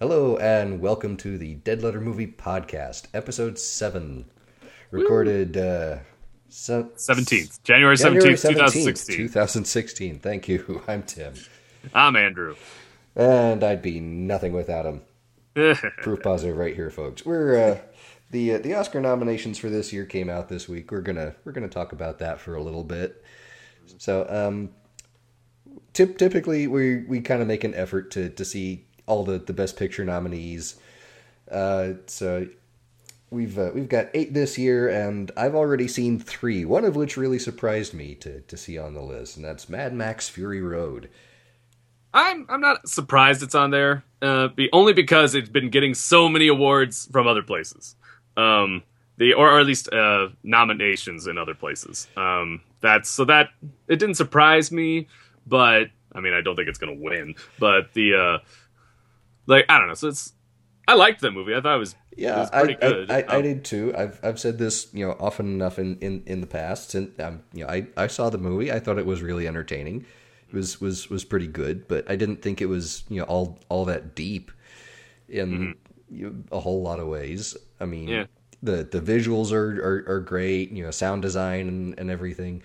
Hello and welcome to the Dead Letter Movie Podcast, episode 7, recorded 17th, January 17th, 2016. 2016, thank you. I'm Tim. I'm Andrew. And I'd be nothing without him. Proof positive right here, folks. We're the Oscar nominations for this year came out this week. We're gonna talk about that for a little bit. So typically we kind of make an effort to see all the Best Picture nominees. So we've got 8 this year, and I've already seen 3, one of which really surprised me to see on the list, and that's Mad Max Fury Road. I'm not surprised it's on there, only because it's been getting so many awards from other places, or at least nominations in other places. That it didn't surprise me, but I mean I don't think it's gonna win. But I don't know. So I liked that movie. I thought it was pretty good. I did too. I've said this, often enough in the past. And I saw the movie. I thought it was really entertaining. It was pretty good, but I didn't think it was, all that deep in a whole lot of ways. I mean, the visuals are great, sound design and everything.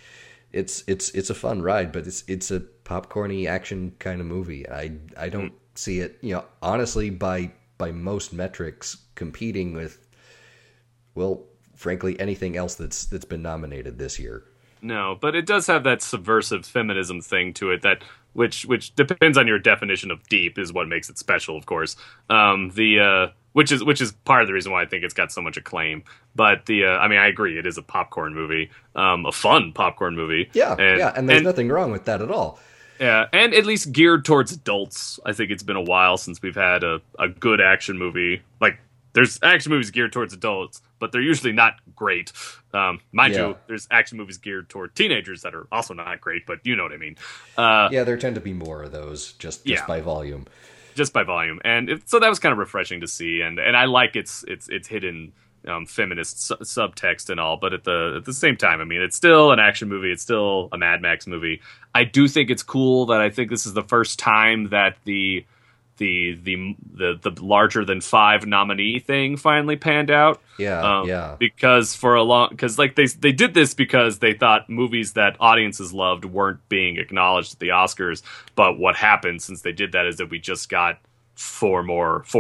It's a fun ride, but it's a popcorn-y action kind of movie. I don't see it, honestly, by most metrics competing with, well, frankly, anything else that's been nominated this year. No, but it does have that subversive feminism thing to it, that which depends on your definition of deep, is what makes it special, of course. Which is part of the reason why I think it's got so much acclaim. But I agree, it is a popcorn movie, a fun popcorn movie. And there's nothing wrong with that at all. Yeah, and at least geared towards adults. I think it's been a while since we've had a good action movie. Like, there's action movies geared towards adults, but they're usually not great. Mind you, there's action movies geared toward teenagers that are also not great, but you know what I mean. There tend to be more of those, just by volume. Just by volume. And so that was kind of refreshing to see, and I like its hidden feminist subtext and all, but at the same time, I mean, it's still an action movie. It's still a Mad Max movie. I do think it's cool that I think this is the first time that the larger than 5 nominee thing finally panned out. Because they did this because they thought movies that audiences loved weren't being acknowledged at the Oscars. But what happened since they did that is that we just got 4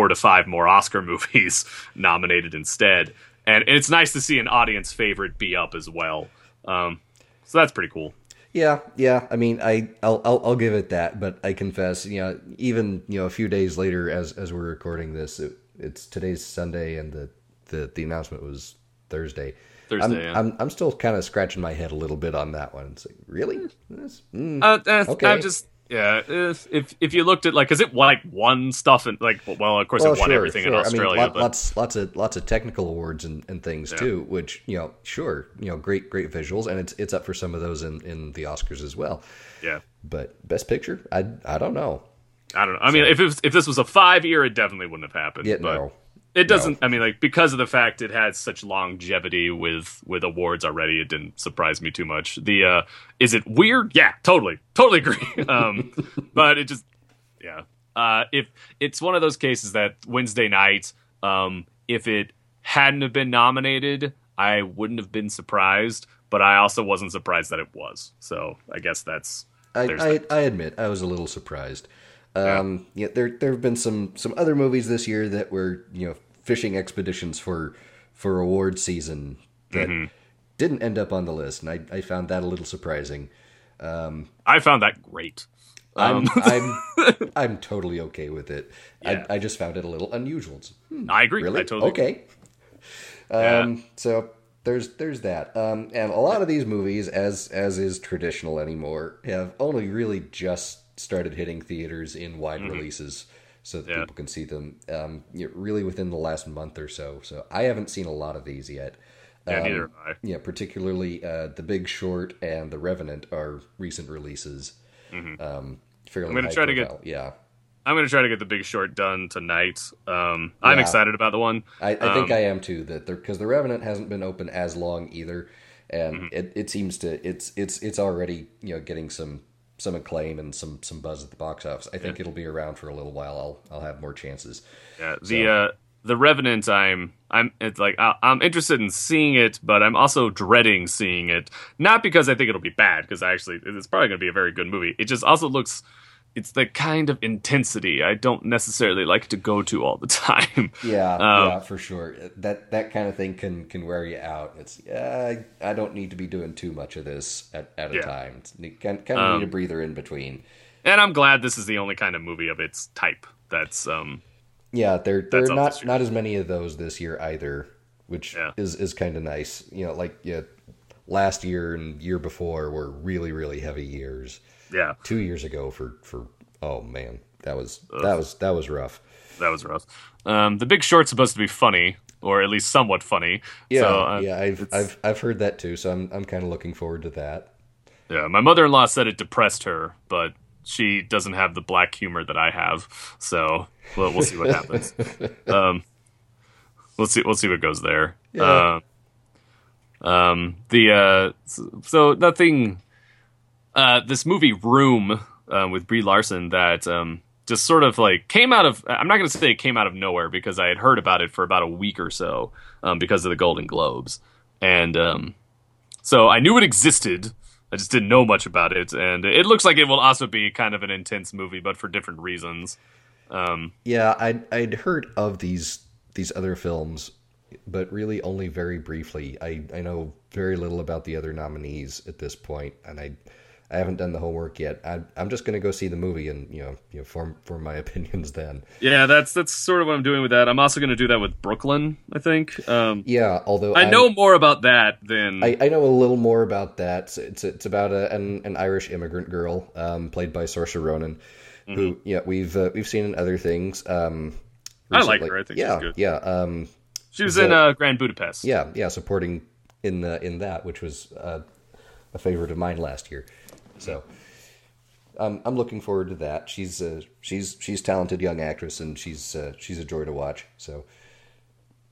to 5 more Oscar movies nominated instead, and it's nice to see an audience favorite be up as well, so that's pretty cool. I mean, I'll give it that, but I confess, even a few days later, as we're recording this, it's today's Sunday, and the announcement was Thursday. I'm still kind of scratching my head a little bit on that one. It's like, really? Okay. I'm just... Yeah, if you looked at, like, because it won stuff, and it won everything in Australia. I mean, lots of technical awards and things too, which great visuals, and it's up for some of those in the Oscars as well. Yeah, but Best Picture, I don't know. I mean, if this was a 5-year, it definitely wouldn't have happened. Yeah, but no. It doesn't. No. I mean, because of the fact it has such longevity with awards already, it didn't surprise me too much. Is it weird? Yeah, totally agree. But it just, if it's one of those cases that Wednesday night, if it hadn't have been nominated, I wouldn't have been surprised. But I also wasn't surprised that it was. So I guess that's. I admit I was a little surprised. There have been some other movies this year that were, fishing expeditions for award season that didn't end up on the list, and I found that a little surprising. I found that great. I'm totally okay with it. Yeah. I just found it a little unusual. I agree. Really? I totally okay. Agree. So there's that. And a lot of these movies, as is traditional anymore, have only really just started hitting theaters in wide releases so that people can see them really within the last month or so. So I haven't seen a lot of these yet. Neither have I. Yeah, particularly The Big Short and The Revenant are recent releases. Fairly I'm going to try profile. To get I'm going to try to get The Big Short done tonight. I'm excited about the one. I think I am too, that because The Revenant hasn't been open as long either, and it seems to it's already getting some some acclaim and some buzz at the box office. I think it'll be around for a little while. I'll have more chances. Yeah, the Revenant, I'm interested in seeing it, but I'm also dreading seeing it. Not because I think it'll be bad, because it's probably going to be a very good movie. It just also looks, it's the kind of intensity I don't necessarily like to go to all the time. Yeah, yeah, for sure. That kind of thing can wear you out. It's I don't need to be doing too much of this at a time. Kind of need a breather in between. And I'm glad this is the only kind of movie of its type that's. Yeah, there are not as many of those this year either, which is kind of nice. You know, last year and year before were really, really heavy years. Yeah. 2 years ago for oh man, that was rough. That was rough. The Big Short's supposed to be funny, or at least somewhat funny. Yeah, so, I've heard that too. So I'm kind of looking forward to that. Yeah, my mother-in-law said it depressed her, but she doesn't have the black humor that I have, so we'll see what happens. We'll see what goes there. Yeah. Nothing. This movie Room with Brie Larson that just sort of like came out of. I'm not going to say it came out of nowhere because I had heard about it for about a week or so because of the Golden Globes, and so I knew it existed. I just didn't know much about it, and it looks like it will also be kind of an intense movie, but for different reasons. Yeah, I'd heard of these other films, but really only very briefly. I know very little about the other nominees at this point, and I haven't done the homework yet. I'm just going to go see the movie and you know form my opinions then. Yeah, that's sort of what I'm doing with that. I'm also going to do that with Brooklyn, I think. Yeah, although I know more about that than I know a little more about that. So it's about an Irish immigrant girl, played by Saoirse Ronan, mm-hmm. who we've seen in other things. Recently. I like her. I think she's good. Yeah, she was in Grand Budapest. Yeah, supporting in that, which was a favorite of mine last year. So, I'm looking forward to that. She's talented young actress, and she's a joy to watch. So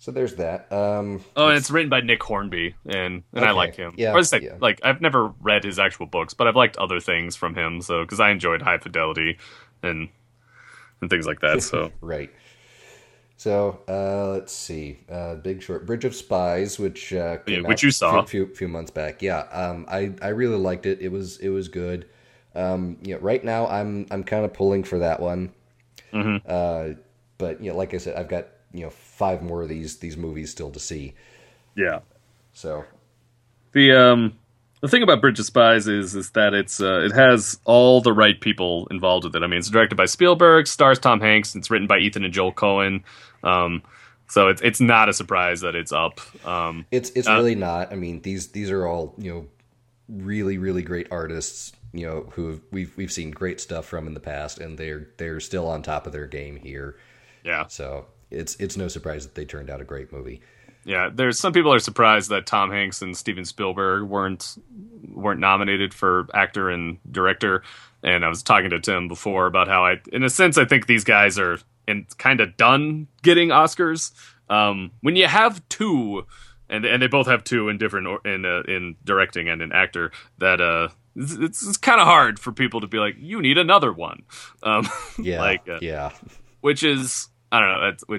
there's that. And it's written by Nick Hornby, and okay. I like him. Yeah, like I've never read his actual books, but I've liked other things from him. So, because I enjoyed High Fidelity, and things like that. So right. So let's see, Big Short, Bridge of Spies, which you saw a few months back. Yeah, I really liked it. It was good. Right now I'm kind of pulling for that one. Mm-hmm. But like I said, I've got 5 more of these movies still to see. Yeah. So the thing about Bridge of Spies is that it has all the right people involved with it. I mean, it's directed by Spielberg, stars Tom Hanks, and it's written by Ethan and Joel Coen. So it's not a surprise that it's up. It's really not. I mean, these are all really really great artists who we've seen great stuff from in the past, and they're still on top of their game here. Yeah. So it's no surprise that they turned out a great movie. Yeah, there's some people are surprised that Tom Hanks and Steven Spielberg weren't nominated for actor and director. And I was talking to Tim before about how I think these guys are kind of done getting Oscars. When you have 2, and they both have 2 in different in directing and in actor, that it's kind of hard for people to be like, you need another one. Which is I don't know.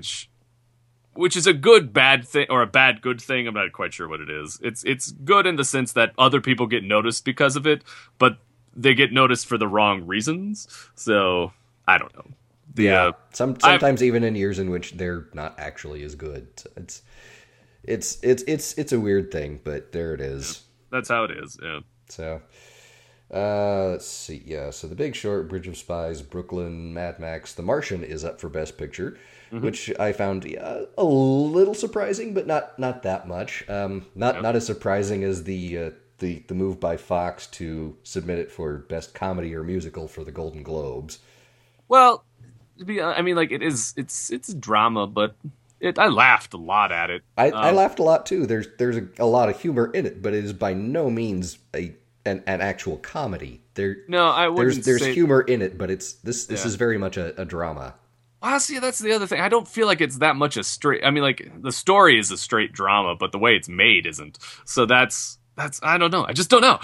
Which is a good bad thing or a bad good thing. I'm not quite sure what it is. It's good in the sense that other people get noticed because of it, but they get noticed for the wrong reasons. So I don't know. Sometimes even in years in which they're not actually as good. It's a weird thing, but there it is. Yeah, that's how it is. Yeah. So let's see. Yeah. So The Big Short, Bridge of Spies, Brooklyn, Mad Max, The Martian is up for Best Picture. Mm-hmm. Which I found a little surprising, but not that much. Not as surprising as the move by Fox to submit it for best comedy or musical for the Golden Globes. Well, I mean, like it's drama, but I laughed a lot at it. I laughed a lot too. There's a lot of humor in it, but it is by no means an actual comedy. There's humor in it, but it's this is very much a drama. Well, see, that's the other thing. I don't feel like it's that much a straight. I mean, like the story is a straight drama, but the way it's made isn't. So that's I don't know. I just don't know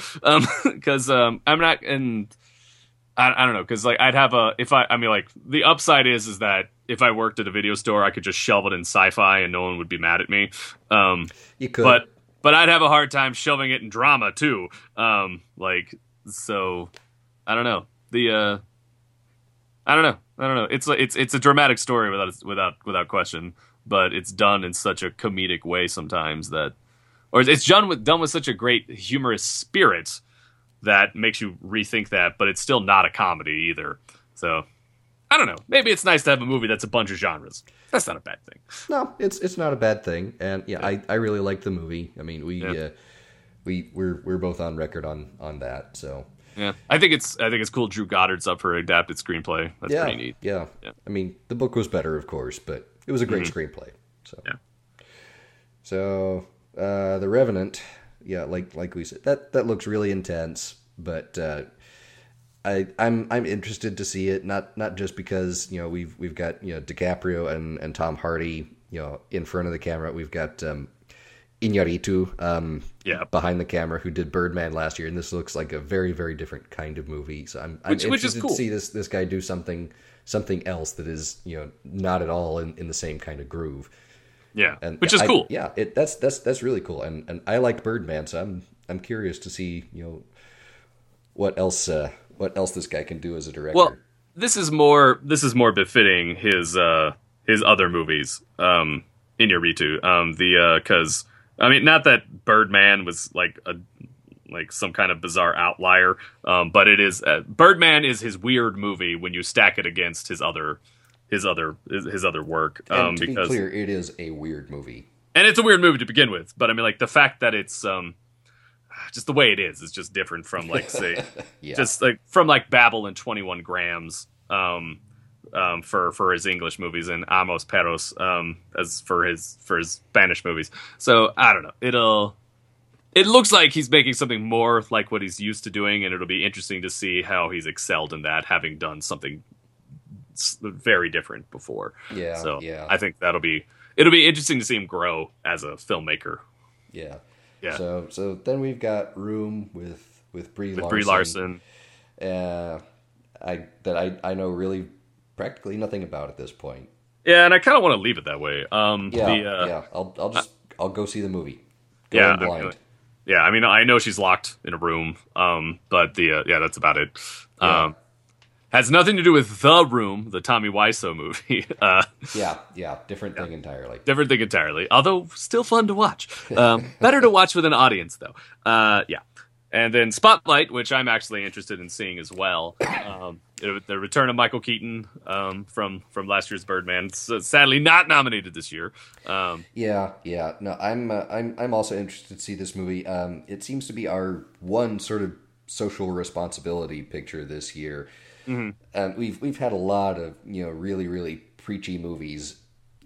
because I'm not. And I don't know, because like I'd have a if I I mean like the upside is that if I worked at a video store, I could just shelve it in sci-fi and no one would be mad at me. You could, but I'd have a hard time shelving it in drama too. So I don't know the I don't know. It's like it's a dramatic story without question, but it's done in such a comedic way sometimes that, or it's done with such a great humorous spirit that makes you rethink that, but it's still not a comedy either. So, I don't know. Maybe it's nice to have a movie that's a bunch of genres. That's not a bad thing. No, it's not a bad thing. And yeah, I really like the movie. I mean, we're both on record on that. So yeah, I think it's cool. Drew Goddard's up for adapted screenplay. That's pretty neat. Yeah. I mean, the book was better, of course, but it was a great screenplay. So yeah. So The Revenant. Yeah, like we said, that looks really intense, but I'm interested to see it, not just because, you know, we've got, you know, DiCaprio and Tom Hardy, you know, in front of the camera. We've got Iñárritu behind the camera, who did Birdman last year, and this looks like a very, very different kind of movie. So I'm interested to see this guy do something else that is, you know, not at all in the same kind of groove. Yeah, and which is cool. Yeah, that's really cool, and I liked Birdman, so I'm curious to see, you know, what else this guy can do as a director. Well, this is more befitting his other movies, Iñárritu, because I mean, not that Birdman was like some kind of bizarre outlier, but it is Birdman is his weird movie when you stack it against his other work. And to be clear, it is a weird movie, and it's a weird movie to begin with. But I mean, like the fact that it's just the way it is. It's just different from like say, just like from like Babel and 21 Grams for his English movies, and Amos Perros as for his Spanish movies. So I don't know. It looks like he's making something more like what he's used to doing, and it'll be interesting to see how he's excelled in that, having done something very different before. I think it'll be interesting to see him grow as a filmmaker. So then we've got Room with Brie Larson. I know really practically nothing about at this point, and I kind of want to leave it that way. I'll go see the movie blind. I mean, I know she's locked in a room, but that's about it. Has nothing to do with The Room, the Tommy Wiseau movie. Different thing entirely. Different thing entirely, although still fun to watch. Better to watch with an audience, though. And then Spotlight, which I'm actually interested in seeing as well. The return of Michael Keaton from last year's Birdman. So sadly, not nominated this year. No, I'm also interested to see this movie. It seems to be our one sort of social responsibility picture this year. Mm-hmm. And we've had a lot of, you know, really, really preachy movies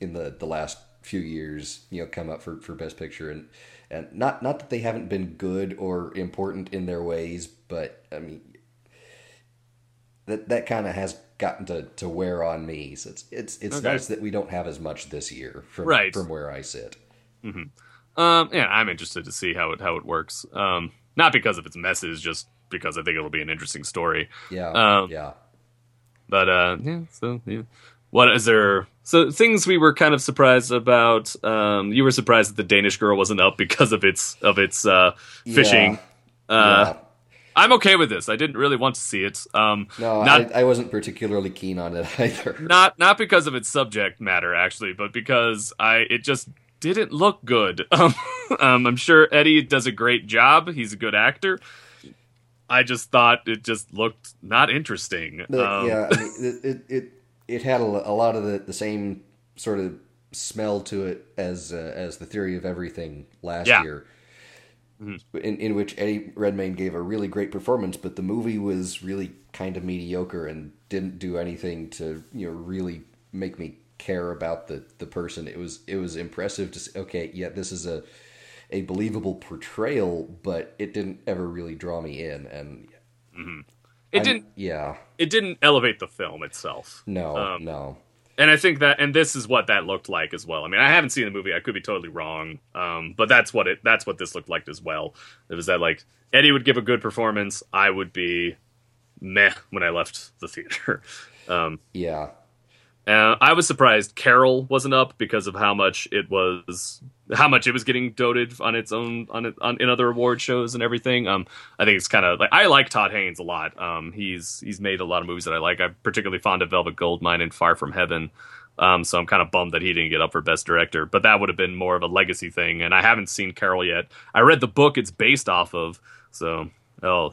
in the last few years, you know, come up for Best Picture, and not that they haven't been good or important in their ways, but I mean that kind of has gotten to wear on me. So it's nice that we don't have as much this year from where I sit. Mm-hmm. I'm interested to see how it works. Not because of its message, just because I think it'll be an interesting story. What is there? So things we were kind of surprised about. You were surprised that The Danish Girl wasn't up because of its fishing. I'm okay with this. I didn't really want to see it. I wasn't particularly keen on it either. Not because of its subject matter, actually, but because it just didn't look good. I'm sure Eddie does a great job. He's a good actor. I just thought it just looked not interesting. I mean, it had a lot of the same sort of smell to it as The Theory of Everything last year, mm-hmm. in which Eddie Redmayne gave a really great performance, but the movie was really kind of mediocre and didn't do anything to, you know, really make me care about the person. It was impressive to see, this is a believable portrayal, but it didn't ever really draw me in, and mm-hmm. It didn't elevate the film itself. No. And I think that, and this is what that looked like as well. I mean, I haven't seen the movie; I could be totally wrong. But that's what this looked like as well. It was that like Eddie would give a good performance, I would be meh when I left the theater. Yeah. I was surprised Carol wasn't up because of how much it was getting doted on its own in other award shows and everything. I think it's kind of like, I like Todd Haynes a lot. He's made a lot of movies that I like. I'm particularly fond of Velvet Goldmine and Far From Heaven. So I'm kind of bummed that he didn't get up for Best Director, but that would have been more of a legacy thing. And I haven't seen Carol yet. I read the book it's based off of. So, I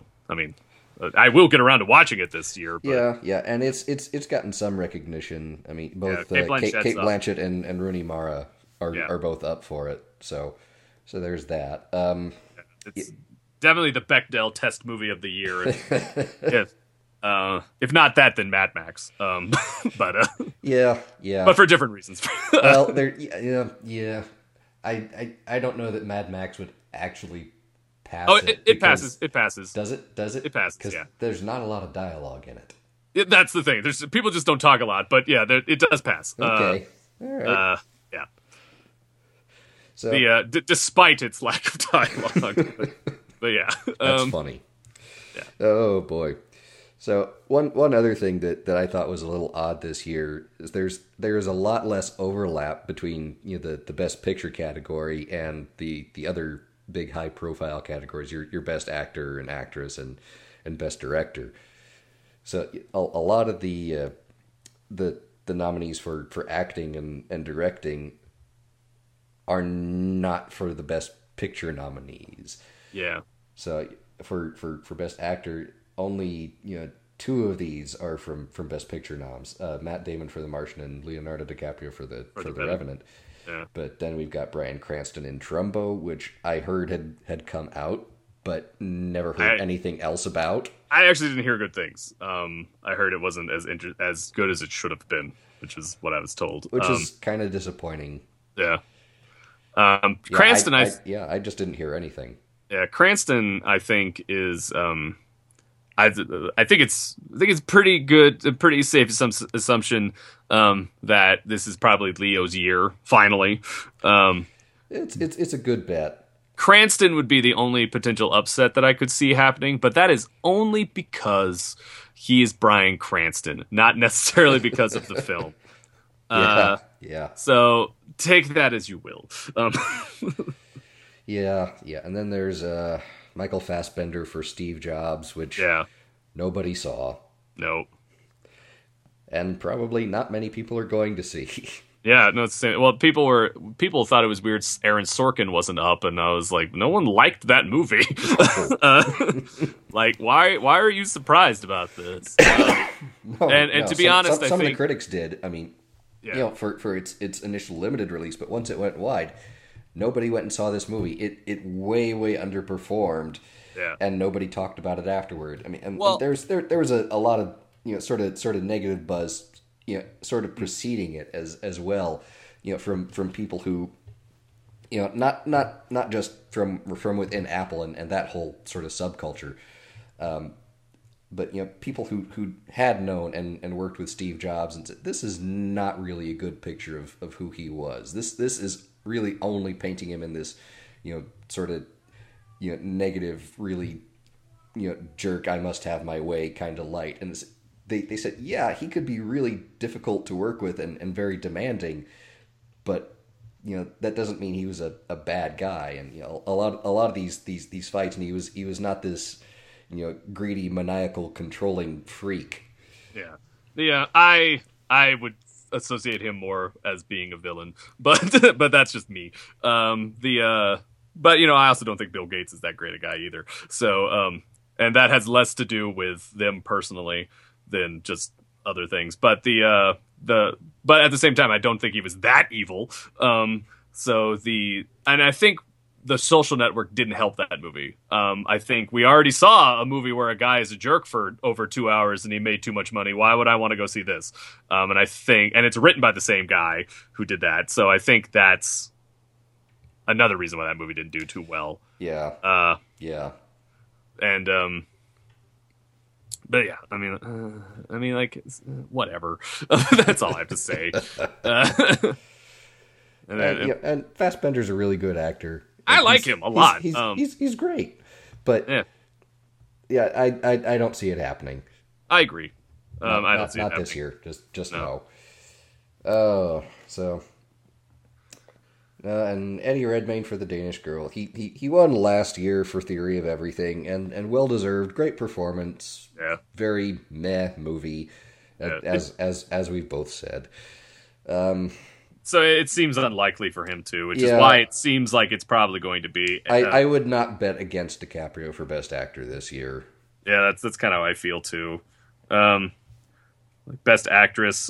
will get around to watching it this year. But. Yeah, and it's gotten some recognition. I mean, both Kate Blanchett and Rooney Mara are both up for it. So there's that. It's definitely the Bechdel test movie of the year. If not that, then Mad Max. But for different reasons. Well, yeah. I don't know that Mad Max would actually. It passes. Does it? It passes, because there's not a lot of dialogue in it. That's the thing. People just don't talk a lot, but yeah, it does pass. Okay. All right. Yeah. So, despite its lack of dialogue. but yeah. That's funny. Yeah. Oh, boy. So one other thing that I thought was a little odd this year is there's a lot less overlap between the Best Picture category and the other big high profile categories, your Best Actor and Actress and Best Director. So a lot of the nominees for acting and directing are not for the Best Picture nominees. Yeah. So for Best Actor, only 2 of these are from Best Picture noms. Matt Damon for The Martian and Leonardo DiCaprio for The Revenant. Yeah. But then we've got Bryan Cranston in Trumbo, which I heard had come out, but never heard anything else about. I actually didn't hear good things. I heard it wasn't as good as it should have been, which is what I was told. Which is kind of disappointing. Yeah. Cranston, I just didn't hear anything. Yeah, Cranston, I think is. I think it's pretty good, a pretty safe assumption that this is probably Leo's year. Finally, it's a good bet. Cranston would be the only potential upset that I could see happening, but that is only because he is Bryan Cranston, not necessarily because of the film. Yeah. So take that as you will. Yeah. And then there's Michael Fassbender for Steve Jobs, which nobody saw. Nope. And probably not many people are going to see. Yeah, no, it's the same. Well, people thought it was weird Aaron Sorkin wasn't up, and I was like, no one liked that movie. Like, why are you surprised about this? To be honest, I think... Some of the critics did. I mean, for its initial limited release, but once it went wide... Nobody went and saw this movie. It way underperformed, and nobody talked about it afterward. I mean, there was a lot of sort of negative buzz, sort of preceding it as well, from people who, not just from within Apple and that whole sort of subculture, but people who had known and worked with Steve Jobs and said, this is not really a good picture of who he was. This is really only painting him in this, sort of, negative, really, jerk, I must have my way kind of light. And they said, yeah, he could be really difficult to work with and very demanding, but, that doesn't mean he was a bad guy. And, a lot of these fights, and he was not this, greedy, maniacal, controlling freak. Yeah. Yeah. I would associate him more as being a villain, but that's just me. I also don't think Bill Gates is that great a guy either. So, and that has less to do with them personally than just other things. But but at the same time, I don't think he was that evil. And I think The Social Network didn't help that movie. I think we already saw a movie where a guy is a jerk for over 2 hours and he made too much money. Why would I want to go see this? And it's written by the same guy who did that. So I think that's another reason why that movie didn't do too well. Yeah. Whatever. That's all I have to say. And Fassbender's a really good actor. I like him a lot. He's great, but I don't see it happening. I agree. I don't see it happening this year. Just no. And Eddie Redmayne for The Danish Girl. He won last year for Theory of Everything, and well deserved. Great performance. Yeah. Very meh movie, as we've both said. So it seems unlikely for him too, which is why it seems like it's probably going to be. I would not bet against DiCaprio for Best Actor this year. Yeah, that's kind of how I feel too. Best Actress.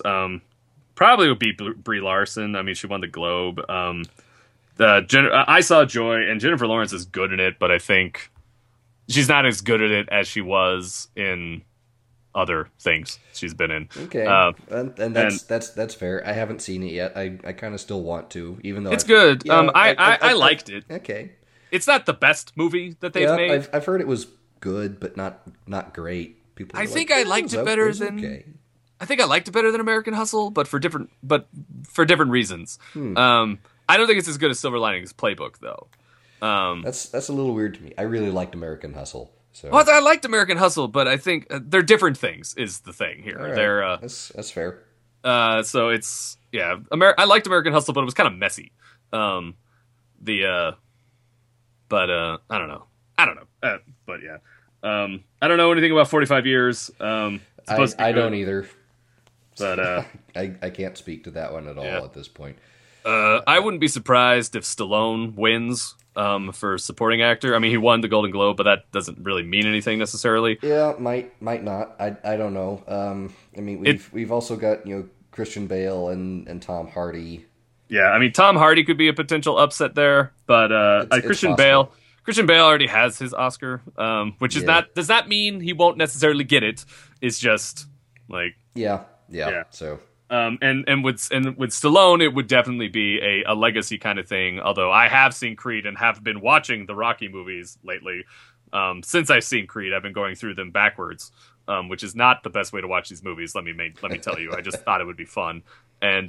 Probably would be Brie Larson. I mean, she won the Globe. I saw Joy, and Jennifer Lawrence is good in it, but I think she's not as good at it as she was in other things she's been in. Okay, and that's fair. I haven't seen it yet. I kind of still want to, even though it's good. Yeah, I liked it. Okay, it's not the best movie that they've made. I've heard it was good, but not great. People, I liked it better than. Okay. I think I liked it better than American Hustle, but for different reasons. I don't think it's as good as Silver Linings Playbook, though. That's a little weird to me. I really liked American Hustle. So. Well, I liked American Hustle, but I think they're different things is the thing here. Right. They're that's fair. So it's I liked American Hustle, but it was kind of messy. I don't know. I don't know anything about 45 years. I don't either. But I can't speak to that one at all at this point. I wouldn't be surprised if Stallone wins for supporting actor. I mean, he won the Golden Globe, but that doesn't really mean anything necessarily. Yeah, might not. I don't know. I mean, we've also got Christian Bale and Tom Hardy. Yeah, I mean, Tom Hardy could be a potential upset there, but Christian Bale already has his Oscar, which is not does not mean he won't necessarily get it. It's just like yeah. So with Stallone, it would definitely be a legacy kind of thing. Although I have seen Creed and have been watching the Rocky movies lately. Since I've seen Creed, I've been going through them backwards, which is not the best way to watch these movies. Let me tell you. I just thought it would be fun, and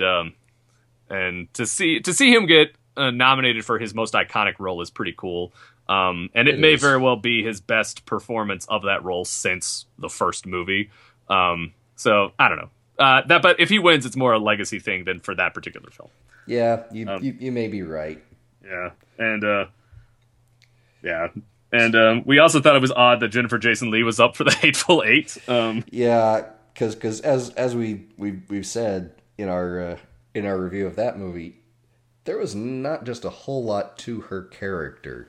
to see him get nominated for his most iconic role is pretty cool. And it may very well be his best performance of that role since the first movie. So I don't know that, but if he wins, it's more a legacy thing than for that particular film. Yeah, you may be right. Yeah, and we also thought it was odd that Jennifer Jason Leigh was up for The Hateful Eight. Yeah, because as we've said in our review of that movie, there was not just a whole lot to her character.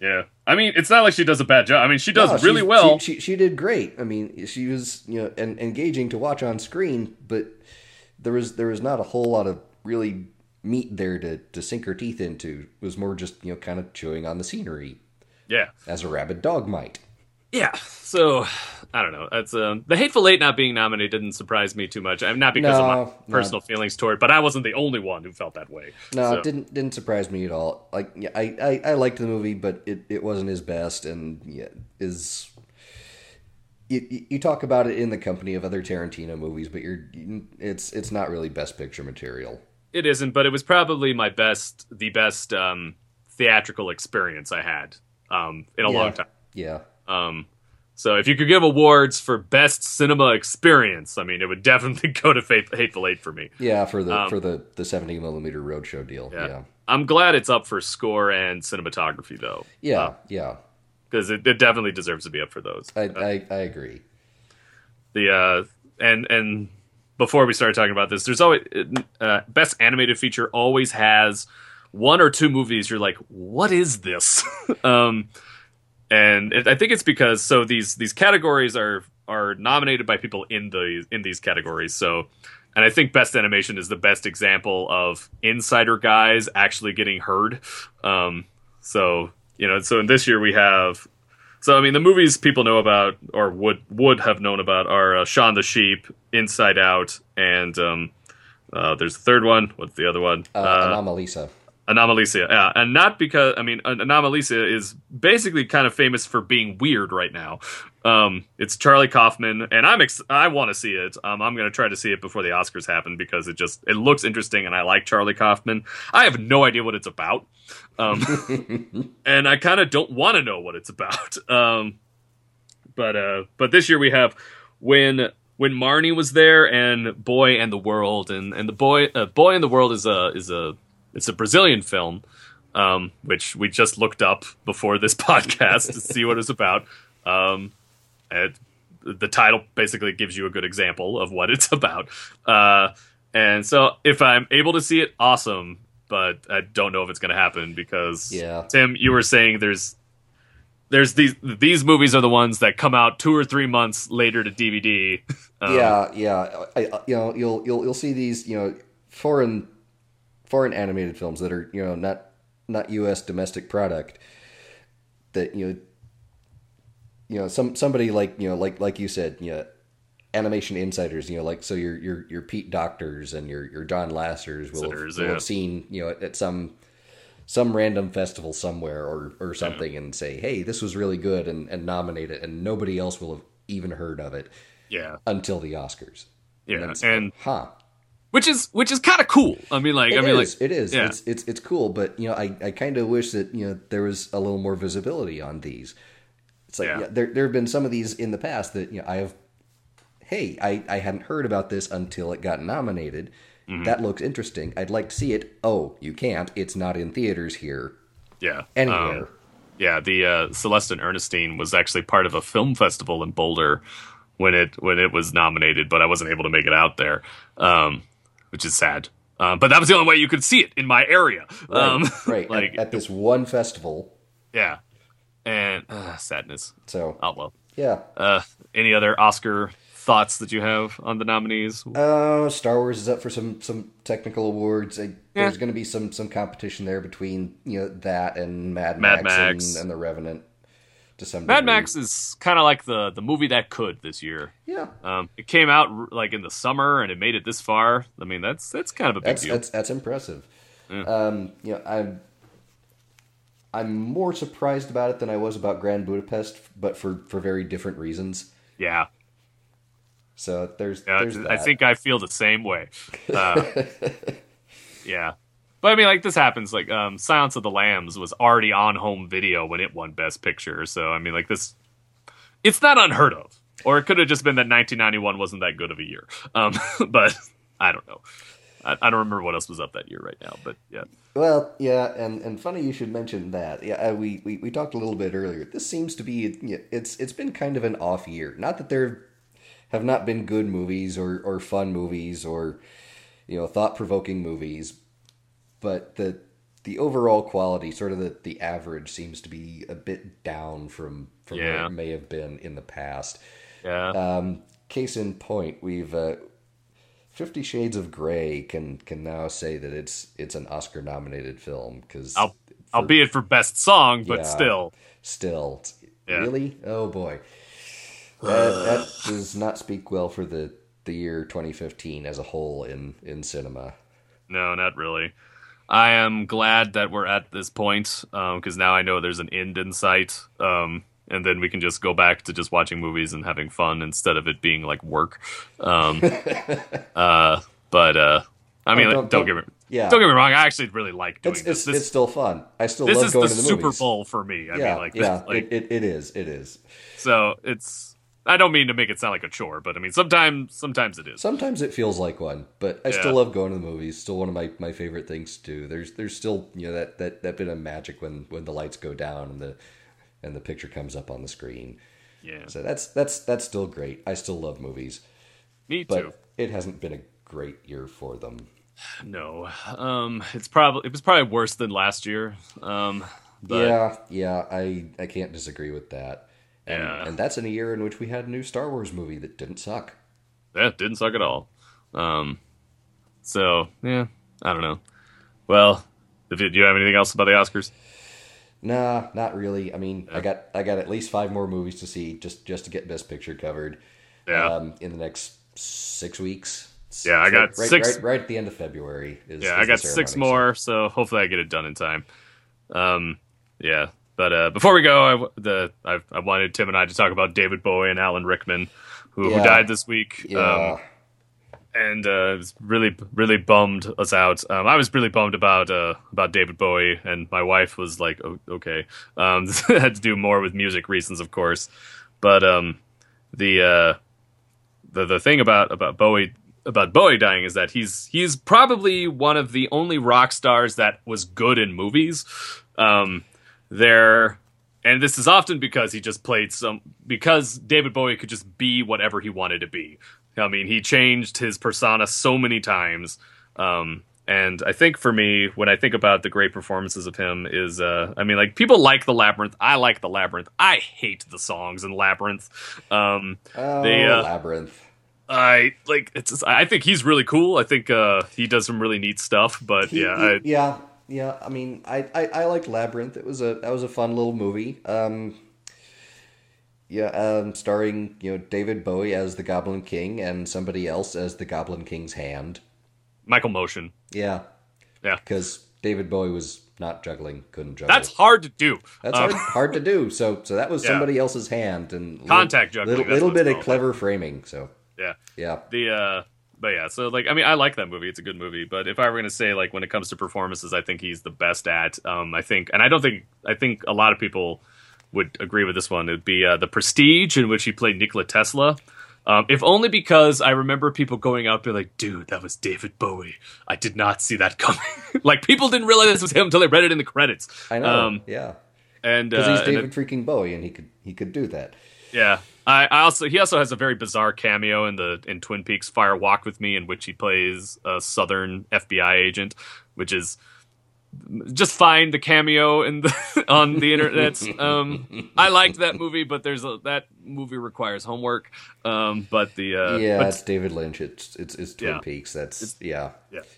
Yeah. I mean, it's not like she does a bad job. I mean, she does really well. She did great. I mean, she was, engaging to watch on screen, but there was not a whole lot of really meat there to sink her teeth into. It was more just, kind of chewing on the scenery. Yeah. As a rabid dog might. Yeah. So, I don't know. That's The Hateful Eight not being nominated didn't surprise me too much. Not because of my personal feelings toward it, but I wasn't the only one who felt that way. No, it didn't surprise me at all. Like, yeah, I liked the movie, but it wasn't his best, and you talk about it in the company of other Tarantino movies, but it's not really Best Picture material. It isn't, but it was probably the best theatrical experience I had in a long time. Yeah. So if you could give awards for best cinema experience, I mean, it would definitely go to Hateful Eight for me. Yeah, for the 70mm roadshow deal. Yeah. I'm glad it's up for score and cinematography though. Yeah, because it definitely deserves to be up for those. I agree. And before we started talking about this, there's always best animated feature always has one or two movies you're like, what is this? And I think it's because these categories are nominated by people in these categories. So, and I think Best Animation is the best example of insider guys actually getting heard. So in this year we have. So I mean, the movies people know about or would have known about are Shaun the Sheep, Inside Out, and there's the third one. What's the other one? Anomalisa. Anomalisa, yeah, and not because Anomalisa is basically kind of famous for being weird right now. It's Charlie Kaufman, and I want to see it. I'm going to try to see it before the Oscars happen because it looks interesting, and I like Charlie Kaufman. I have no idea what it's about, and I kind of don't want to know what it's about. But this year we have when Marnie was there and Boy and the World, and the Boy and the World is a Brazilian film, which we just looked up before this podcast to see what it's about. The title basically gives you a good example of what it's about. And so if I'm able to see it, awesome. But I don't know if it's going to happen because, Tim, you were saying there's these movies are the ones that come out 2 or 3 months later to DVD. You'll see these, foreign animated films that are, not U.S. domestic product that, somebody like you said, animation insiders, so your Pete Doctors and your John Lassers will have seen, at some random festival somewhere or something and say, hey, this was really good and nominate it. And nobody else will have even heard of it until the Oscars. Yeah. Which is kind of cool. It is. Yeah. It's cool. But, I kind of wish that, there was a little more visibility on these. It's like, there have been some of these in the past that, I hadn't heard about this until it got nominated. Mm-hmm. That looks interesting. I'd like to see it. Oh, you can't. It's not in theaters here. Yeah. Anywhere. The Celeste and Ernestine was actually part of a film festival in Boulder when it was nominated, but I wasn't able to make it out there, which is sad. But that was the only way you could see it in my area. Right. At this one festival. Yeah. And sadness. So. Oh, well. Yeah. Any other Oscar thoughts that you have on the nominees? Star Wars is up for some technical awards. There's going to be some competition there between that and Mad Max. And The Revenant. To some degree. Mad Max is kind of like the movie that could this year. Yeah, it came out like in the summer and it made it this far. I mean that's kind of a big deal. That's impressive. Yeah. I'm more surprised about it than I was about Grand Budapest, but for very different reasons. Yeah. So there's that. I think I feel the same way. Yeah. But I mean, this happens. Silence of the Lambs was already on home video when it won Best Picture. So, I mean, it's not unheard of. Or it could have just been that 1991 wasn't that good of a year. But I don't know. I don't remember what else was up that year right now. But, yeah. Well, yeah, and funny you should mention that. Yeah, we talked a little bit earlier. This seems to be, it's been kind of an off year. Not that there have not been good movies or fun movies or, thought-provoking movies. But the overall quality, sort of the average, seems to be a bit down from where it may have been in the past. Yeah. Case in point, we've 50 Shades of Grey can now say that it's an Oscar-nominated film because albeit for best song, but still, yeah. Really? Oh boy, that does not speak well for the year 2015 as a whole in cinema. No, not really. I am glad that we're at this point because now I know there's an end in sight, and then we can just go back to just watching movies and having fun instead of it being like work. Don't get me wrong. I actually really like doing this. It's still fun. I still love going to the movies. This is the Super Bowl for me. It is. So it's. I don't mean to make it sound like a chore, but I mean, sometimes it is. Sometimes it feels like one, but I still love going to the movies. Still one of my favorite things to do. There's still, that bit of magic when the lights go down and the picture comes up on the screen. Yeah. So that's still great. I still love movies. Me too. But it hasn't been a great year for them. No. It was probably worse than last year. But I can't disagree with that. And that's in a year in which we had a new Star Wars movie that didn't suck. Yeah, it didn't suck at all. I don't know. Well, do you have anything else about the Oscars? Nah, not really. I mean, yeah. I got at least 5 more movies to see just to get Best Picture covered. Yeah. In the next 6 weeks. Yeah, I got six. Right at the end of February. I got 6 more, so hopefully I get it done in time. Yeah. But before we go, I wanted Tim and I to talk about David Bowie and Alan Rickman, who died this week, and it's really, really bummed us out. I was really bummed about David Bowie, and my wife was like, oh, "Okay, had to do more with music reasons, of course." But the thing about Bowie dying is that he's probably one of the only rock stars that was good in movies. And this is often because he just played because David Bowie could just be whatever he wanted to be. I mean, he changed his persona so many times. And I think for me, when I think about the great performances of him is, I mean, like, people like The Labyrinth. I like The Labyrinth. I hate the songs in Labyrinth. Labyrinth. I think he's really cool. I think he does some really neat stuff, but yeah. I mean, I liked Labyrinth. That was a fun little movie. Starring David Bowie as the Goblin King and somebody else as the Goblin King's hand. Michael Motion. Yeah. Because David Bowie was not juggling, couldn't juggle. That's hard to do. That's hard to do. So that was somebody else's hand and contact juggling. Little bit of clever framing. So. Yeah. I like that movie. It's a good movie. But if I were going to say, like, when it comes to performances, I think he's the best at. I think a lot of people would agree with this one. It'd be The Prestige, in which he played Nikola Tesla. If only because I remember people going out and be like, dude, that was David Bowie. I did not see that coming. Like, people didn't realize this was him until they read it in the credits. I know. And because he's David freaking Bowie, and he could do that. Yeah. He also has a very bizarre cameo in Twin Peaks Fire Walk with Me, in which he plays a Southern FBI agent, which is just find the cameo on the internet. I liked that movie, but that movie requires homework. It's David Lynch. It's Twin Peaks.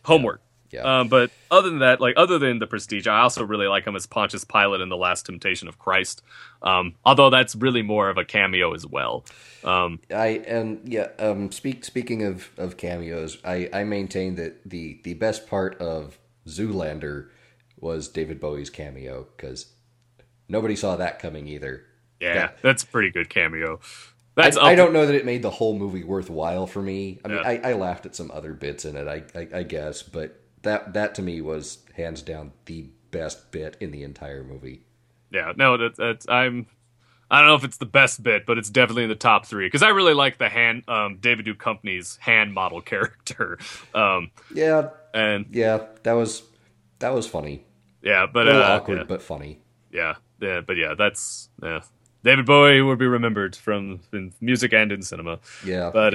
Homework. Yeah. But other than that, other than The Prestige, I also really like him as Pontius Pilate in The Last Temptation of Christ. Although that's really more of a cameo as well. Speaking of cameos, I maintain that the best part of Zoolander was David Bowie's cameo, because nobody saw that coming either. Yeah, that's a pretty good cameo. I don't know that it made the whole movie worthwhile for me. I mean, I laughed at some other bits in it, I guess, but that to me was hands down the best bit in the entire movie. Yeah, no, I don't know if it's the best bit, but it's definitely in the top three, because I really like the David Duchovny's hand model character. That was funny. Yeah, but a little awkward, but funny. David Bowie will be remembered from in music and in cinema. Yeah. But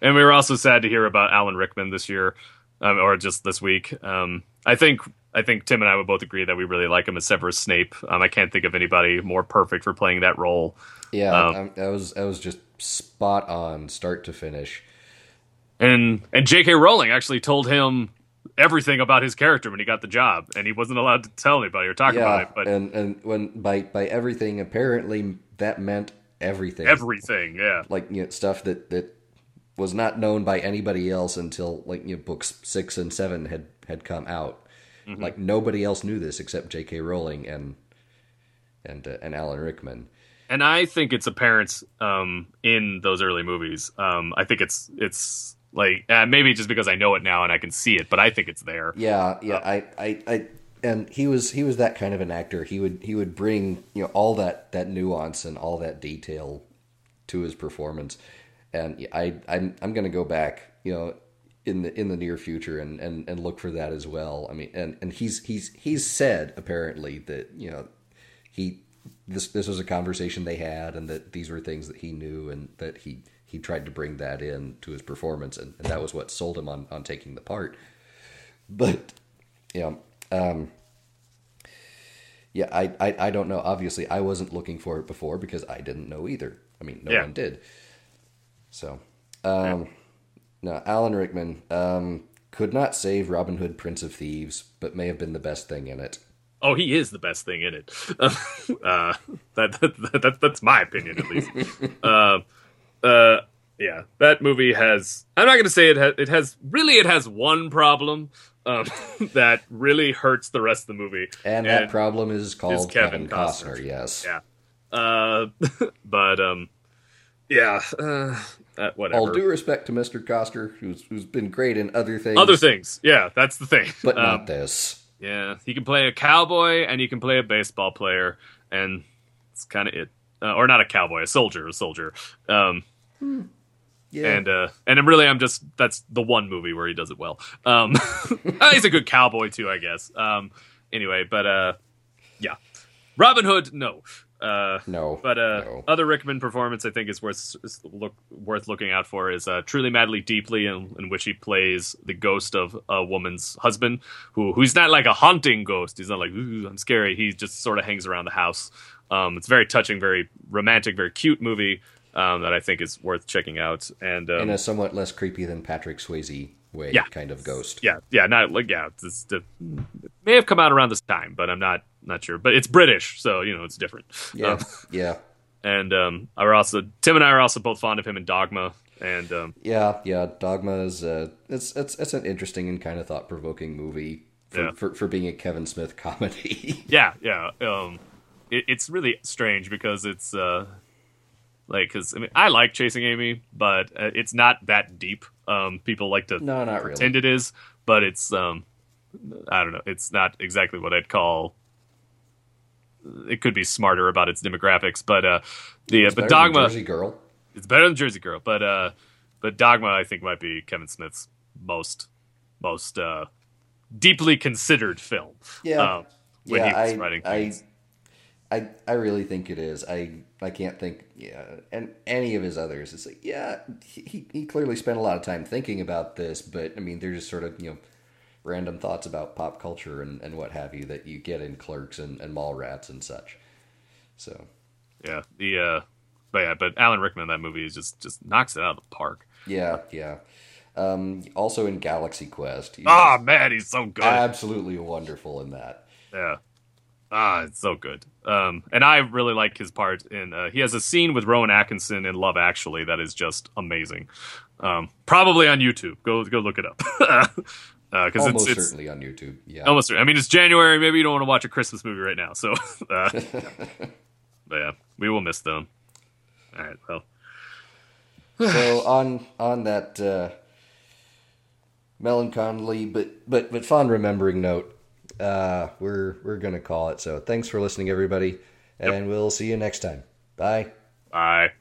and we were also sad to hear about Alan Rickman this year, or just this week. I think Tim and I would both agree that we really like him as Severus Snape. I can't think of anybody more perfect for playing that role. Yeah, I was just spot on start to finish. And J.K. Rowling actually told him everything about his character when he got the job, and he wasn't allowed to tell anybody or talk about it. But and when by everything, apparently that meant everything. Everything, yeah. Like, stuff that was not known by anybody else until books 6 and 7 had come out. Mm-hmm. Like, nobody else knew this except J.K. Rowling and Alan Rickman. And I think it's apparent in those early movies. I think it's. Maybe just because I know it now and I can see it, but I think it's there. And he was that kind of an actor. He would bring all that nuance and all that detail to his performance. And I'm going to go back in the near future and look for that as well. I mean, and he's said apparently that this was a conversation they had, and that these were things that he knew, and that he tried to bring that in to his performance, and that was what sold him on taking the part. But, I don't know. Obviously, I wasn't looking for it before because I didn't know either. I mean, no one did. So, Alan Rickman could not save Robin Hood, Prince of Thieves, but may have been the best thing in it. Oh, he is the best thing in it. That's my opinion, at least. That movie has, I'm not going to say it has one problem that really hurts the rest of the movie. And that problem is called Kevin Costner. Yes. Yeah. Whatever. All due respect to Mr. Costner, who's been great in other things. Yeah, that's the thing. But not this. Yeah. He can play a cowboy and he can play a baseball player, and it's kind of it. Or not a cowboy, a soldier. Yeah. And I'm that's the one movie where he does it well. He's a good cowboy too, I guess. Anyway, Robin Hood, no. No. Other Rickman performance I think is worth looking out for is Truly Madly Deeply, in which he plays the ghost of a woman's husband who's not like a haunting ghost. He's not like, ooh, I'm scary. He just sort of hangs around the house. It's very touching, very romantic, very cute movie that I think is worth checking out. And in a somewhat less creepy than Patrick Swayze way, kind of ghost. It may have come out around this time, but I'm not sure, but it's British, so it's different. Tim and I are also both fond of him in Dogma, and Dogma is it's an interesting and kind of thought-provoking movie for being a Kevin Smith comedy. It's really strange because it's I like Chasing Amy, but it's not that deep. People like to pretend really. It is, but it's I don't know. It's not exactly what I'd call. It could be smarter about its demographics, but but Dogma, Jersey Girl, it's better than Jersey Girl, but Dogma I think might be Kevin Smith's most deeply considered film. When he was writing things. I really think it is. I can't think and any of his others. It's like he clearly spent a lot of time thinking about this, but I mean they're just sort of random thoughts about pop culture and what have you that you get in Clerks and Mallrats and such. So but Alan Rickman in that movie is just knocks it out of the park. Also in Galaxy Quest. He's so good. Absolutely wonderful in that. Yeah. It's so good. And I really like his part in, he has a scene with Rowan Atkinson in Love Actually that is just amazing. Probably on YouTube. Go look it up. Cause it's certainly on YouTube. Yeah. Almost certainly. I mean, it's January. Maybe you don't want to watch a Christmas movie right now. So, but yeah, we will miss them. All right. Well, so on that, melancholy, but fond remembering note, we're gonna call it. So thanks for listening, everybody, and we'll see you next time. Bye.